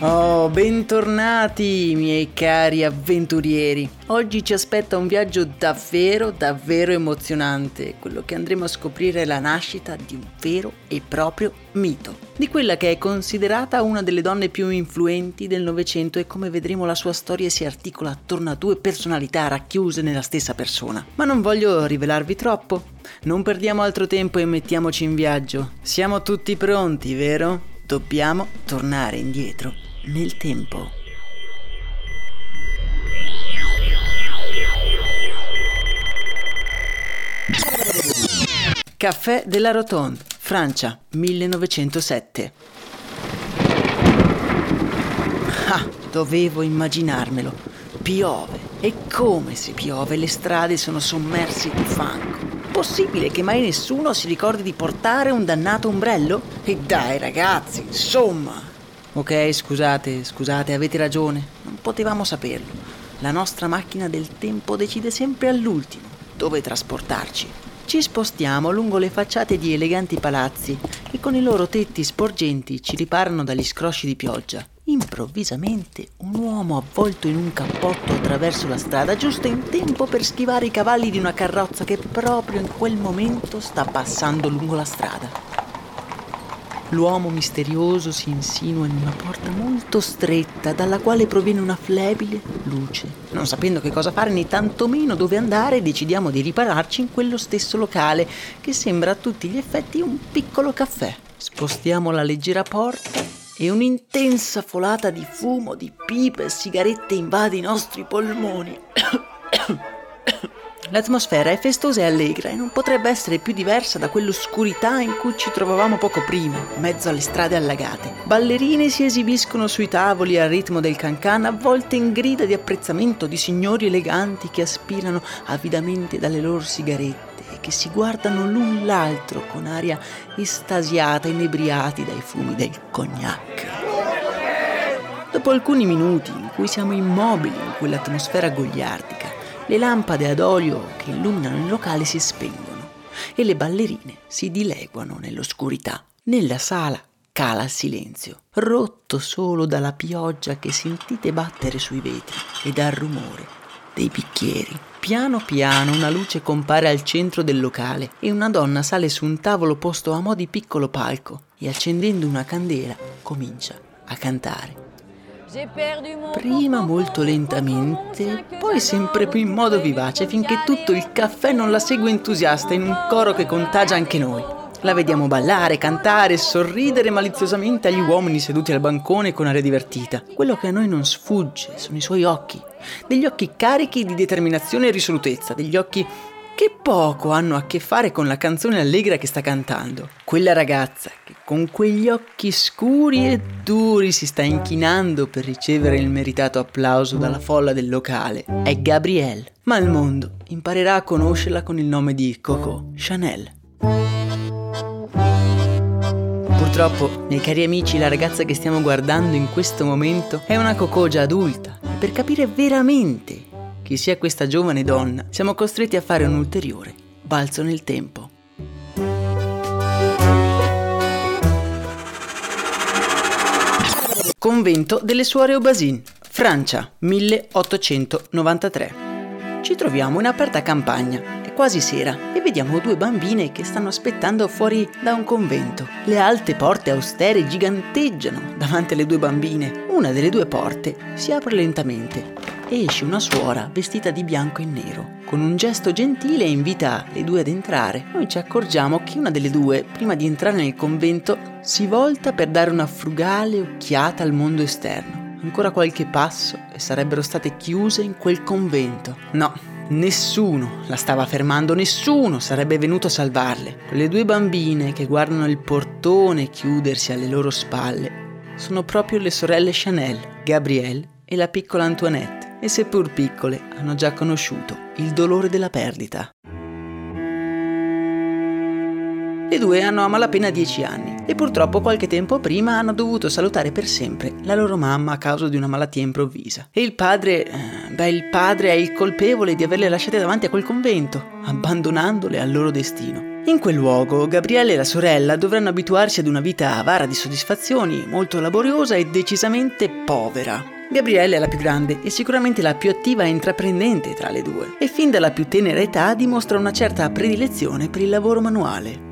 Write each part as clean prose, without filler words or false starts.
Oh, bentornati miei cari avventurieri. Oggi ci aspetta un viaggio davvero emozionante, quello che andremo a scoprire è la nascita di un vero e proprio mito, di quella che è considerata una delle donne più influenti del Novecento e, come vedremo, la sua storia si articola attorno a due personalità racchiuse nella stessa persona. Ma non voglio rivelarvi troppo, non perdiamo altro tempo e mettiamoci in viaggio. Siamo tutti pronti, vero? Dobbiamo tornare indietro nel tempo. Café de la Rotonde, Francia, 1907. Ah, dovevo immaginarmelo. Piove, e come se piove, le strade sono sommerse di fango. Possibile che mai nessuno si ricordi di portare un dannato ombrello? E dai ragazzi, insomma! Ok, scusate, avete ragione, non potevamo saperlo. La nostra macchina del tempo decide sempre all'ultimo dove trasportarci. Ci spostiamo lungo le facciate di eleganti palazzi che con i loro tetti sporgenti ci riparano dagli scrosci di pioggia. Improvvisamente un uomo avvolto in un cappotto attraverso la strada giusto in tempo per schivare i cavalli di una carrozza che proprio in quel momento sta passando lungo la strada. L'uomo misterioso si insinua in una porta molto stretta dalla quale proviene una flebile luce. Non sapendo che cosa fare né tantomeno dove andare, decidiamo di ripararci in quello stesso locale che sembra a tutti gli effetti un piccolo caffè. Spostiamo la leggera porta e un'intensa folata di fumo, di pipe e sigarette invade i nostri polmoni. L'atmosfera è festosa e allegra e non potrebbe essere più diversa da quell'oscurità in cui ci trovavamo poco prima, in mezzo alle strade allagate. Ballerine si esibiscono sui tavoli al ritmo del cancan, avvolte in grida di apprezzamento di signori eleganti che aspirano avidamente dalle loro sigarette e che si guardano l'un l'altro con aria estasiata, inebriati dai fumi del cognac. Dopo alcuni minuti in cui siamo immobili in quell'atmosfera goliardica, le lampade ad olio che illuminano il locale si spengono e le ballerine si dileguano nell'oscurità. Nella sala cala il silenzio, rotto solo dalla pioggia che sentite battere sui vetri e dal rumore dei bicchieri. Piano piano una luce compare al centro del locale e una donna sale su un tavolo posto a mo' di piccolo palco e, accendendo una candela, comincia a cantare. Prima molto lentamente, poi sempre più in modo vivace, finché tutto il caffè non la segue entusiasta in un coro che contagia anche noi. La vediamo ballare, cantare, sorridere maliziosamente agli uomini seduti al bancone con aria divertita. Quello che a noi non sfugge sono i suoi occhi, degli occhi carichi di determinazione e risolutezza, degli occhi che poco hanno a che fare con la canzone allegra che sta cantando. Quella ragazza che con quegli occhi scuri e duri si sta inchinando per ricevere il meritato applauso dalla folla del locale è Gabrielle, ma il mondo imparerà a conoscerla con il nome di Coco Chanel. Purtroppo, miei cari amici, la ragazza che stiamo guardando in questo momento è una Coco già adulta. Per capire veramente chi sia questa giovane donna, siamo costretti a fare un ulteriore balzo nel tempo. Convento delle Suore Aubazine, Francia, 1893. Ci troviamo in aperta campagna. Quasi sera e vediamo due bambine che stanno aspettando fuori da un convento. Le alte porte austere giganteggiano davanti alle due bambine. Una delle due porte si apre lentamente e esce una suora vestita di bianco e nero. Con un gesto gentile invita le due ad entrare. Noi ci accorgiamo che una delle due, prima di entrare nel convento, si volta per dare una frugale occhiata al mondo esterno. Ancora qualche passo e sarebbero state chiuse in quel convento. No. Nessuno la stava fermando, nessuno sarebbe venuto a salvarle. Le due bambine che guardano il portone chiudersi alle loro spalle sono proprio le sorelle Chanel, Gabrielle e la piccola Antoinette, e seppur piccole hanno già conosciuto il dolore della perdita. Le due hanno a malapena 10 anni e purtroppo qualche tempo prima hanno dovuto salutare per sempre la loro mamma a causa di una malattia improvvisa. E il padre, il padre è il colpevole di averle lasciate davanti a quel convento, abbandonandole al loro destino. In quel luogo, Gabrielle e la sorella dovranno abituarsi ad una vita avara di soddisfazioni, molto laboriosa e decisamente povera. Gabrielle è la più grande e sicuramente la più attiva e intraprendente tra le due, e fin dalla più tenera età dimostra una certa predilezione per il lavoro manuale.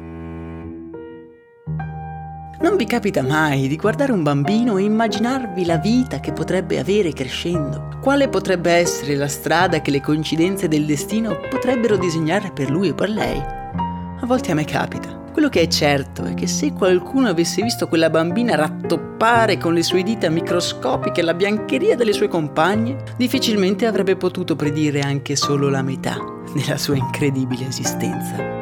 Non vi capita mai di guardare un bambino e immaginarvi la vita che potrebbe avere crescendo? Quale potrebbe essere la strada che le coincidenze del destino potrebbero disegnare per lui o per lei? A volte a me capita. Quello che è certo è che se qualcuno avesse visto quella bambina rattoppare con le sue dita microscopiche la biancheria delle sue compagne, difficilmente avrebbe potuto predire anche solo la metà della sua incredibile esistenza.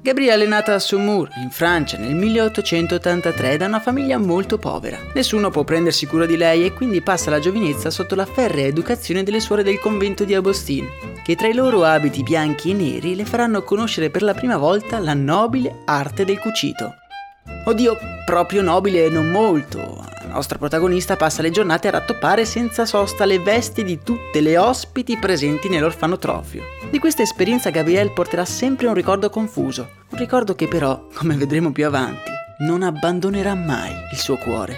Gabrielle è nata a Saumur, in Francia, nel 1883 da una famiglia molto povera. Nessuno può prendersi cura di lei e quindi passa la giovinezza sotto la ferrea educazione delle suore del convento di Aubazine, che tra i loro abiti bianchi e neri le faranno conoscere per la prima volta la nobile arte del cucito. Oddio, proprio nobile e non molto. La nostra protagonista passa le giornate a rattoppare senza sosta le vesti di tutte le ospiti presenti nell'orfanotrofio. Di questa esperienza Gabrielle porterà sempre un ricordo confuso, un ricordo che però, come vedremo più avanti, non abbandonerà mai il suo cuore.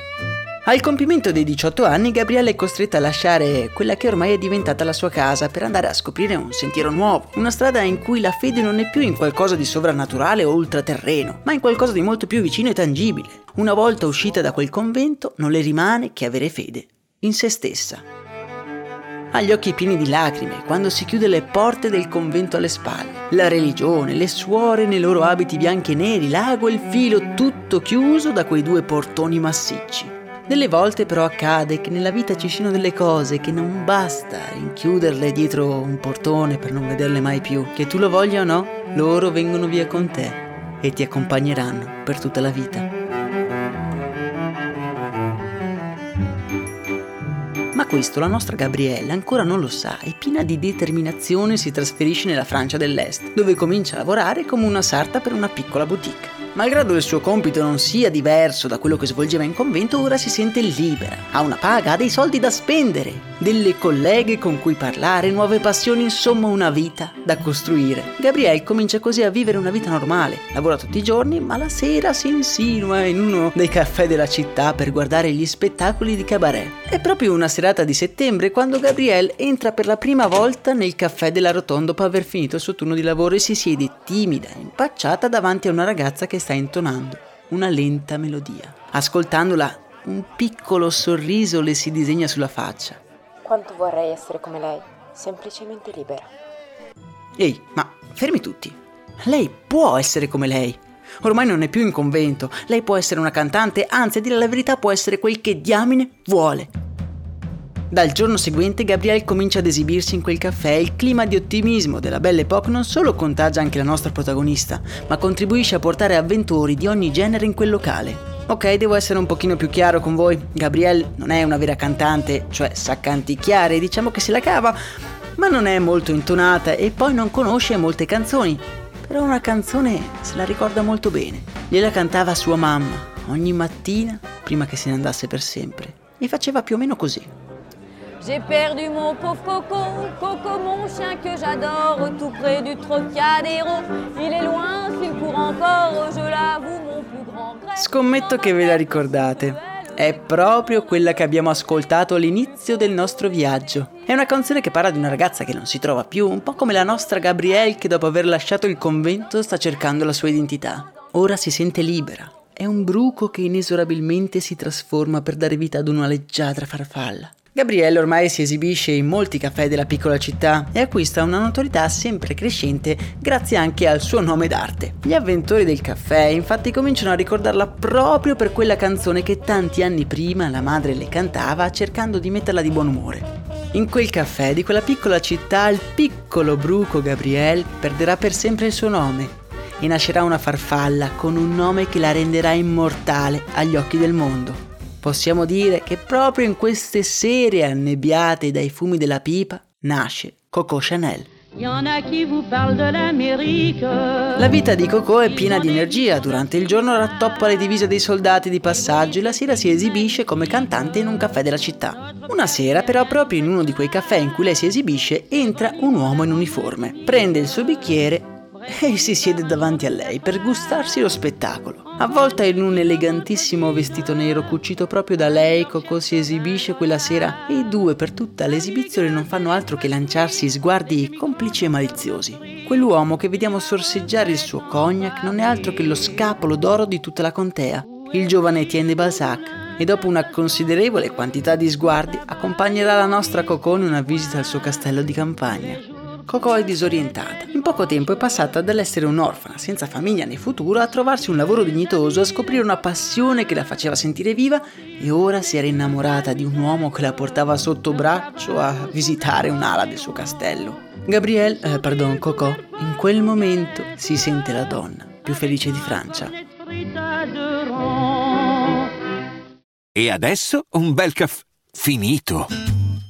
Al compimento dei 18 anni Gabrielle è costretta a lasciare quella che ormai è diventata la sua casa per andare a scoprire un sentiero nuovo, una strada in cui la fede non è più in qualcosa di sovrannaturale o ultraterreno, ma in qualcosa di molto più vicino e tangibile. Una volta uscita da quel convento non le rimane che avere fede in se stessa. Ha gli occhi pieni di lacrime quando si chiude le porte del convento alle spalle. La religione, le suore nei loro abiti bianchi e neri, l'ago e il filo, tutto chiuso da quei due portoni massicci. Delle volte però accade che nella vita ci siano delle cose che non basta rinchiuderle dietro un portone per non vederle mai più. Che tu lo voglia o no, loro vengono via con te e ti accompagneranno per tutta la vita. Ma questo la nostra Gabrielle ancora non lo sa e piena di determinazione si trasferisce nella Francia dell'Est, dove comincia a lavorare come una sarta per una piccola boutique. Malgrado il suo compito non sia diverso da quello che svolgeva in convento, ora si sente libera, ha una paga, ha dei soldi da spendere, delle colleghe con cui parlare, nuove passioni, insomma una vita da costruire. Gabrielle comincia così a vivere una vita normale, lavora tutti i giorni, ma la sera si insinua in uno dei caffè della città per guardare gli spettacoli di cabaret. È proprio una serata di settembre quando Gabrielle entra per la prima volta nel Café de la Rotonde dopo aver finito il suo turno di lavoro e si siede timida, impacciata davanti a una ragazza che sta intonando una lenta melodia. Ascoltandola, un piccolo sorriso le si disegna sulla faccia. Quanto vorrei essere come lei, semplicemente libera. Ehi, ma fermi tutti. Lei può essere come lei. Ormai non è più in convento. Lei può essere una cantante, anzi, a dire la verità, può essere quel che diamine vuole. Dal giorno seguente Gabrielle comincia ad esibirsi in quel caffè e il clima di ottimismo della Belle Époque non solo contagia anche la nostra protagonista, ma contribuisce a portare avventori di ogni genere in quel locale. Ok, devo essere un pochino più chiaro con voi, Gabrielle non è una vera cantante, cioè sa canticchiare, diciamo che se la cava, ma non è molto intonata e poi non conosce molte canzoni, però una canzone se la ricorda molto bene. Gliela cantava sua mamma, ogni mattina prima che se ne andasse per sempre, e faceva più o meno così. J'ai perdu mon pauvre Coco, Coco mon chien que j'adore, tout près du Trocadéro, il est loin, s'il court encore, je l'avoue mon plus grand regret. Scommetto che ve la ricordate, è proprio quella che abbiamo ascoltato all'inizio del nostro viaggio. È una canzone che parla di una ragazza che non si trova più, un po' come la nostra Gabrielle che dopo aver lasciato il convento sta cercando la sua identità. Ora si sente libera, è un bruco che inesorabilmente si trasforma per dare vita ad una leggiadra farfalla. Gabrielle ormai si esibisce in molti caffè della piccola città e acquista una notorietà sempre crescente grazie anche al suo nome d'arte. Gli avventori del caffè infatti cominciano a ricordarla proprio per quella canzone che tanti anni prima la madre le cantava cercando di metterla di buon umore. In quel caffè di quella piccola città il piccolo bruco Gabrielle perderà per sempre il suo nome e nascerà una farfalla con un nome che la renderà immortale agli occhi del mondo. Possiamo dire che proprio in queste sere annebbiate dai fumi della pipa nasce Coco Chanel. La vita di Coco è piena di energia, durante il giorno rattoppa le divise dei soldati di passaggio e la sera si esibisce come cantante in un caffè della città. Una sera però, proprio in uno di quei caffè in cui lei si esibisce, entra un uomo in uniforme, prende il suo bicchiere e si siede davanti a lei per gustarsi lo spettacolo. Avvolta in un elegantissimo vestito nero cucito proprio da lei, Coco si esibisce quella sera e i due per tutta l'esibizione non fanno altro che lanciarsi sguardi complici e maliziosi. Quell'uomo che vediamo sorseggiare il suo cognac non è altro che lo scapolo d'oro di tutta la contea, il giovane Étienne Balzac, e dopo una considerevole quantità di sguardi accompagnerà la nostra Coco in una visita al suo castello di campagna. Coco è disorientata. In poco tempo è passata dall'essere un'orfana, senza famiglia né futuro, a trovarsi un lavoro dignitoso, a scoprire una passione che la faceva sentire viva e ora si era innamorata di un uomo che la portava sotto braccio a visitare un'ala del suo castello. Coco, in quel momento si sente la donna più felice di Francia. E adesso un bel caffè finito.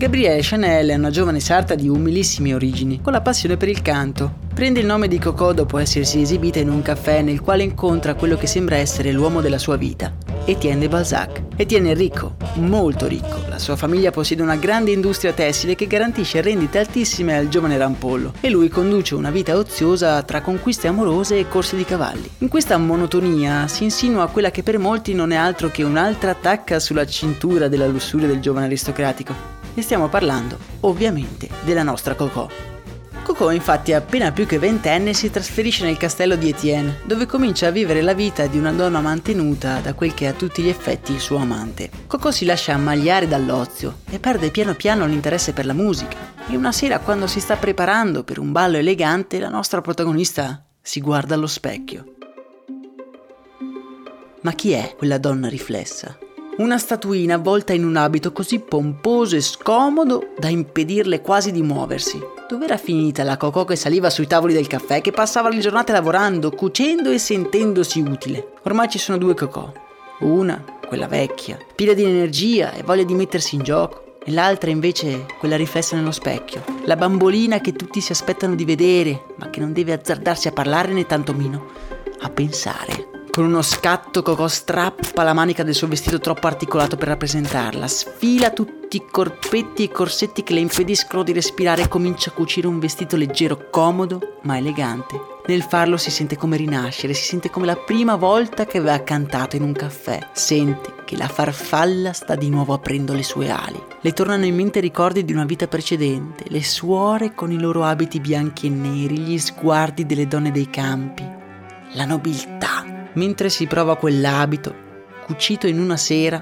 Gabrielle Chanel è una giovane sarta di umilissime origini, con la passione per il canto. Prende il nome di Coco dopo essersi esibita in un caffè nel quale incontra quello che sembra essere l'uomo della sua vita, Étienne Balzac. Étienne è ricco, molto ricco. La sua famiglia possiede una grande industria tessile che garantisce rendite altissime al giovane rampollo e lui conduce una vita oziosa tra conquiste amorose e corse di cavalli. In questa monotonia si insinua quella che per molti non è altro che un'altra tacca sulla cintura della lussuria del giovane aristocratico. E stiamo parlando, ovviamente, della nostra Coco. Coco, infatti, appena più che ventenne, si trasferisce nel castello di Étienne, dove comincia a vivere la vita di una donna mantenuta da quel che è a tutti gli effetti il suo amante. Coco si lascia ammagliare dall'ozio e perde piano piano l'interesse per la musica. E una sera, quando si sta preparando per un ballo elegante, la nostra protagonista si guarda allo specchio. Ma chi è quella donna riflessa? Una statuina avvolta in un abito così pomposo e scomodo da impedirle quasi di muoversi. Dov'era finita la Coco che saliva sui tavoli del caffè, che passava le giornate lavorando, cucendo e sentendosi utile? Ormai ci sono due Coco. Una, quella vecchia, piena di energia e voglia di mettersi in gioco, e l'altra invece quella riflessa nello specchio. La bambolina che tutti si aspettano di vedere, ma che non deve azzardarsi a parlare né tantomeno a pensare. Con uno scatto Coco strappa la manica del suo vestito troppo articolato per rappresentarla, sfila tutti i corpetti e corsetti che le impediscono di respirare e comincia a cucire un vestito leggero, comodo ma elegante. Nel farlo si sente come rinascere, si sente come la prima volta che aveva cantato in un caffè. Sente che la farfalla sta di nuovo aprendo le sue ali. Le tornano in mente ricordi di una vita precedente, le suore con i loro abiti bianchi e neri, gli sguardi delle donne dei campi, la nobiltà. Mentre si prova quell'abito, cucito in una sera,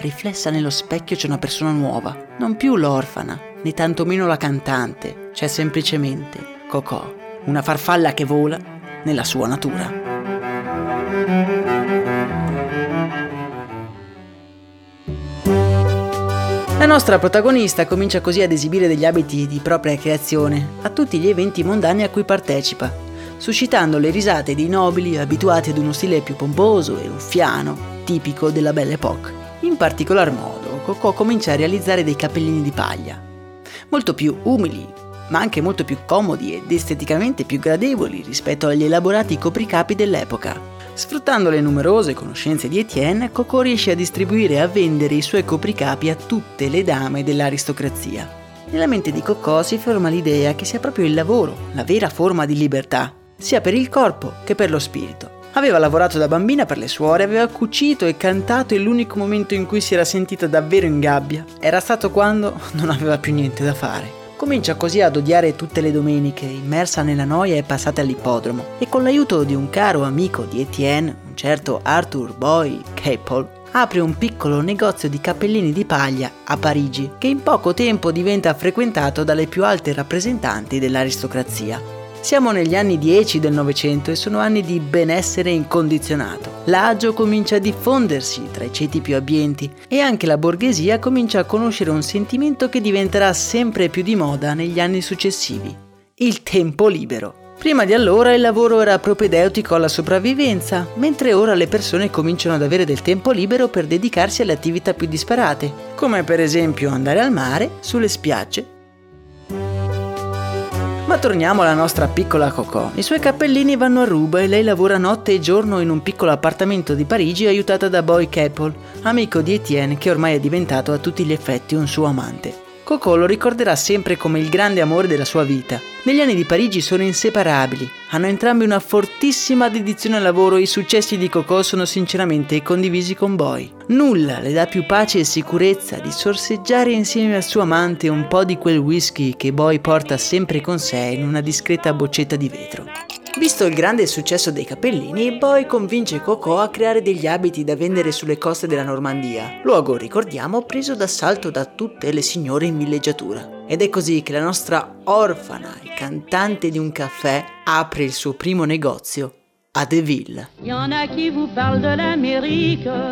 riflessa nello specchio c'è una persona nuova, non più l'orfana, né tantomeno la cantante, c'è semplicemente Coco. Una farfalla che vola nella sua natura. La nostra protagonista comincia così ad esibire degli abiti di propria creazione a tutti gli eventi mondani a cui partecipa, suscitando le risate dei nobili abituati ad uno stile più pomposo e ruffiano, tipico della Belle Époque. In particolar modo, Coco comincia a realizzare dei cappellini di paglia, molto più umili, ma anche molto più comodi ed esteticamente più gradevoli rispetto agli elaborati copricapi dell'epoca. Sfruttando le numerose conoscenze di Étienne, Coco riesce a distribuire e a vendere i suoi copricapi a tutte le dame dell'aristocrazia. Nella mente di Coco si forma l'idea che sia proprio il lavoro la vera forma di libertà, sia per il corpo che per lo spirito. Aveva lavorato da bambina per le suore, aveva cucito e cantato e l'unico momento in cui si era sentita davvero in gabbia era stato quando non aveva più niente da fare. Comincia così ad odiare tutte le domeniche, immersa nella noia è passata all'ippodromo e con l'aiuto di un caro amico di Étienne, un certo Arthur Boy Capel, apre un piccolo negozio di cappellini di paglia a Parigi, che in poco tempo diventa frequentato dalle più alte rappresentanti dell'aristocrazia. Siamo negli anni 10 del Novecento e sono anni di benessere incondizionato. L'agio comincia a diffondersi tra i ceti più abbienti e anche la borghesia comincia a conoscere un sentimento che diventerà sempre più di moda negli anni successivi: il tempo libero. Prima di allora il lavoro era propedeutico alla sopravvivenza, mentre ora le persone cominciano ad avere del tempo libero per dedicarsi alle attività più disparate, come per esempio andare al mare, sulle spiagge. Ma torniamo alla nostra piccola Coco. I suoi cappellini vanno a ruba e lei lavora notte e giorno in un piccolo appartamento di Parigi aiutata da Boy Capel, amico di Étienne che ormai è diventato a tutti gli effetti un suo amante. Coco lo ricorderà sempre come il grande amore della sua vita. Negli anni di Parigi sono inseparabili, hanno entrambi una fortissima dedizione al lavoro e i successi di Coco sono sinceramente condivisi con Boy. Nulla le dà più pace e sicurezza di sorseggiare insieme al suo amante un po' di quel whisky che Boy porta sempre con sé in una discreta boccetta di vetro. Visto il grande successo dei cappellini, Boy convince Coco a creare degli abiti da vendere sulle coste della Normandia, luogo, ricordiamo, preso d'assalto da tutte le signore in villeggiatura. Ed è così che la nostra orfana e cantante di un caffè apre il suo primo negozio a Deauville.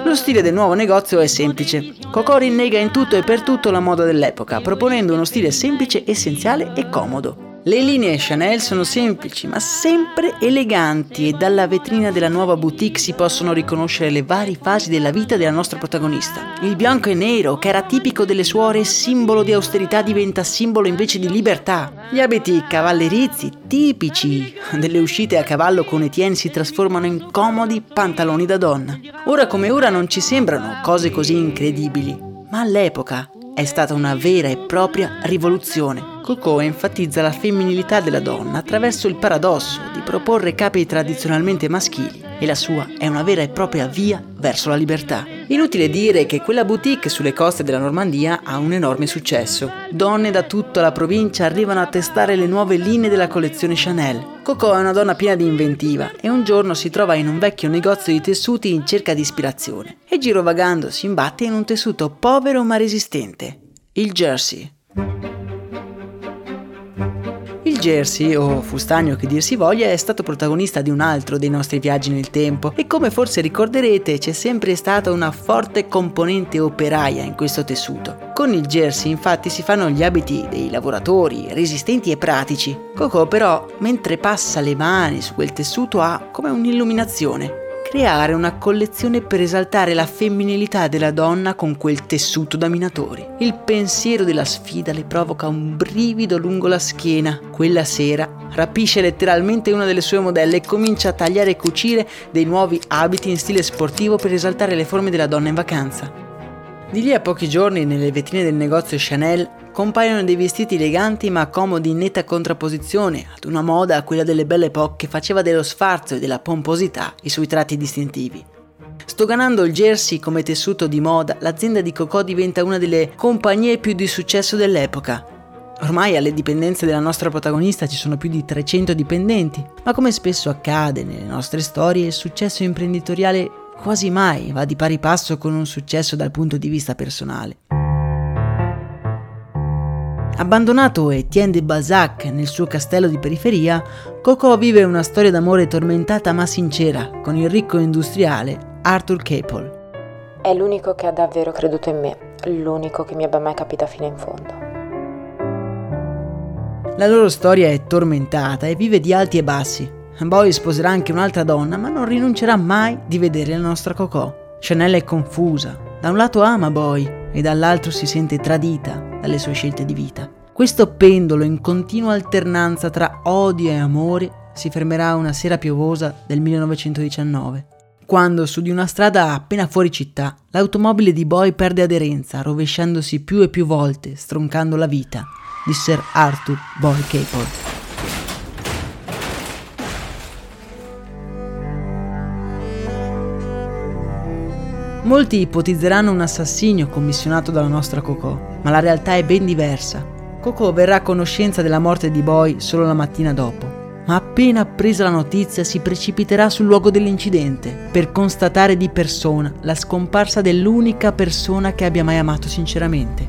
Lo stile del nuovo negozio è semplice. Coco rinnega in tutto e per tutto la moda dell'epoca, proponendo uno stile semplice, essenziale e comodo. Le linee Chanel sono semplici ma sempre eleganti e dalla vetrina della nuova boutique si possono riconoscere le varie fasi della vita della nostra protagonista. Il bianco e nero, che era tipico delle suore, simbolo di austerità, diventa simbolo invece di libertà. Gli abiti cavallerizi, tipici delle uscite a cavallo con Étienne, si trasformano in comodi pantaloni da donna. Ora come ora non ci sembrano cose così incredibili, ma all'epoca è stata una vera e propria rivoluzione. Coco enfatizza la femminilità della donna attraverso il paradosso di proporre capi tradizionalmente maschili e la sua è una vera e propria via verso la libertà. Inutile dire che quella boutique sulle coste della Normandia ha un enorme successo. Donne da tutta la provincia arrivano a testare le nuove linee della collezione Chanel. Coco è una donna piena di inventiva e un giorno si trova in un vecchio negozio di tessuti in cerca di ispirazione e girovagando si imbatte in un tessuto povero ma resistente, il jersey. Il jersey, o fustagno che dir si voglia, è stato protagonista di un altro dei nostri viaggi nel tempo e come forse ricorderete c'è sempre stata una forte componente operaia in questo tessuto. Con il jersey infatti si fanno gli abiti dei lavoratori, resistenti e pratici. Coco però, mentre passa le mani su quel tessuto, ha come un'illuminazione. Creare una collezione per esaltare la femminilità della donna con quel tessuto da minatori. Il pensiero della sfida le provoca un brivido lungo la schiena. Quella sera rapisce letteralmente una delle sue modelle e comincia a tagliare e cucire dei nuovi abiti in stile sportivo per esaltare le forme della donna in vacanza. Di lì a pochi giorni, nelle vetrine del negozio Chanel, Compaiono dei vestiti eleganti ma comodi in netta contrapposizione ad una moda, quella delle Belle Époque, che faceva dello sfarzo e della pomposità i suoi tratti distintivi. Stoganando il jersey come tessuto di moda, l'azienda di Coco diventa una delle compagnie più di successo dell'epoca. Ormai alle dipendenze della nostra protagonista ci sono più di 300 dipendenti, ma come spesso accade nelle nostre storie, il successo imprenditoriale quasi mai va di pari passo con un successo dal punto di vista personale. Abbandonato Étienne Balzac nel suo castello di periferia, Coco vive una storia d'amore tormentata ma sincera con il ricco industriale Arthur Capel. È l'unico che ha davvero creduto in me, l'unico che mi abbia mai capita fino in fondo. La loro storia è tormentata e vive di alti e bassi. Boy sposerà anche un'altra donna, ma non rinuncerà mai di vedere la nostra Coco. Chanel è confusa. Da un lato ama Boy e dall'altro si sente tradita dalle sue scelte di vita. Questo pendolo in continua alternanza tra odio e amore si fermerà una sera piovosa del 1919, quando su di una strada appena fuori città l'automobile di Boy perde aderenza, rovesciandosi più e più volte, stroncando la vita di Sir Arthur Boy Capel. Molti ipotizzeranno un assassinio commissionato dalla nostra Coco, ma la realtà è ben diversa. Coco verrà a conoscenza della morte di Boy solo la mattina dopo, ma appena presa la notizia si precipiterà sul luogo dell'incidente per constatare di persona la scomparsa dell'unica persona che abbia mai amato sinceramente.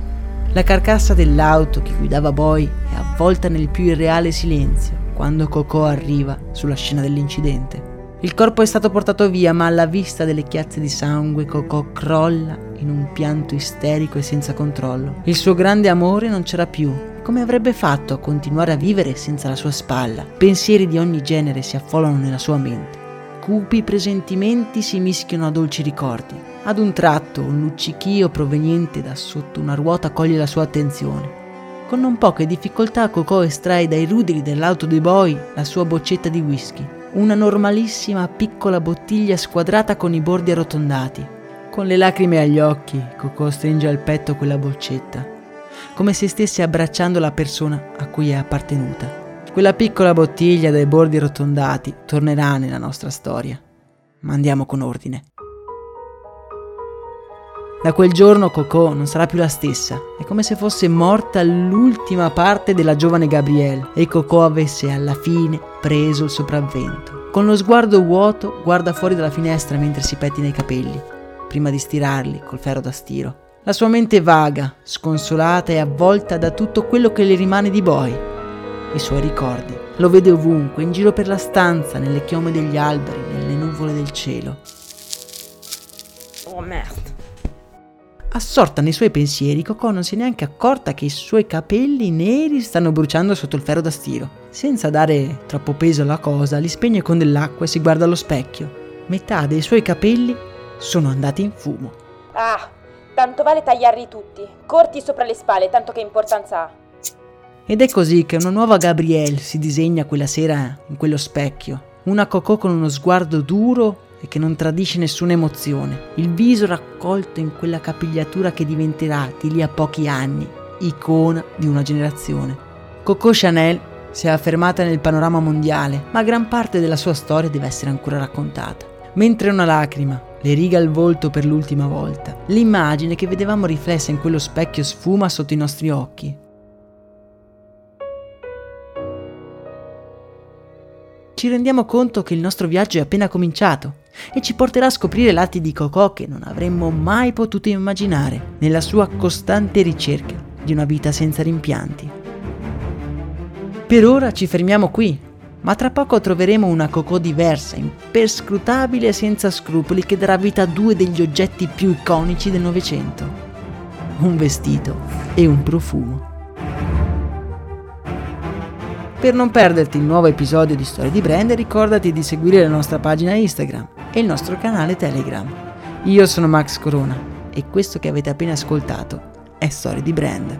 La carcassa dell'auto che guidava Boy è avvolta nel più irreale silenzio quando Coco arriva sulla scena dell'incidente. Il corpo è stato portato via, ma alla vista delle chiazze di sangue Coco crolla in un pianto isterico e senza controllo. Il suo grande amore non c'era più. Come avrebbe fatto a continuare a vivere senza la sua spalla? Pensieri di ogni genere si affollano nella sua mente. Cupi presentimenti si mischiano a dolci ricordi. Ad un tratto un luccichio proveniente da sotto una ruota coglie la sua attenzione. Con non poche difficoltà Coco estrae dai ruderi dell'auto di Boy la sua boccetta di whisky, una normalissima piccola bottiglia squadrata con i bordi arrotondati. Con le lacrime agli occhi Coco stringe al petto quella boccetta, come se stesse abbracciando la persona a cui è appartenuta. Quella piccola bottiglia dai bordi arrotondati tornerà nella nostra storia, ma andiamo con ordine. Da quel giorno Coco non sarà più la stessa, è come se fosse morta l'ultima parte della giovane Gabrielle e Coco avesse alla fine preso il sopravvento. Con lo sguardo vuoto guarda fuori dalla finestra mentre si pettina i capelli, prima di stirarli col ferro da stiro. La sua mente vaga, sconsolata e avvolta da tutto quello che le rimane di Boy. I suoi ricordi. Lo vede ovunque, in giro per la stanza, nelle chiome degli alberi, nelle nuvole del cielo. Oh merda. Assorta nei suoi pensieri, Coco non si è neanche accorta che i suoi capelli neri stanno bruciando sotto il ferro da stiro. Senza dare troppo peso alla cosa, li spegne con dell'acqua e si guarda allo specchio. Metà dei suoi capelli sono andati in fumo. Ah, tanto vale tagliarli tutti, corti sopra le spalle, tanto che importanza ha. Ed è così che una nuova Gabrielle si disegna quella sera in quello specchio. Una Coco con uno sguardo duro e che non tradisce nessuna emozione. Il viso raccolto in quella capigliatura che diventerà, di lì a pochi anni, icona di una generazione. Coco Chanel si è affermata nel panorama mondiale, ma gran parte della sua storia deve essere ancora raccontata. Mentre una lacrima le riga il volto per l'ultima volta, l'immagine che vedevamo riflessa in quello specchio sfuma sotto i nostri occhi. Ci rendiamo conto che il nostro viaggio è appena cominciato e ci porterà a scoprire lati di Coco che non avremmo mai potuto immaginare nella sua costante ricerca di una vita senza rimpianti. Per ora ci fermiamo qui, ma tra poco troveremo una Coco diversa, imperscrutabile e senza scrupoli che darà vita a due degli oggetti più iconici del Novecento: un vestito e un profumo. Per non perderti il nuovo episodio di Storie di Brand, ricordati di seguire la nostra pagina Instagram e il nostro canale Telegram. Io sono Max Corona e questo che avete appena ascoltato è Storie di Brand.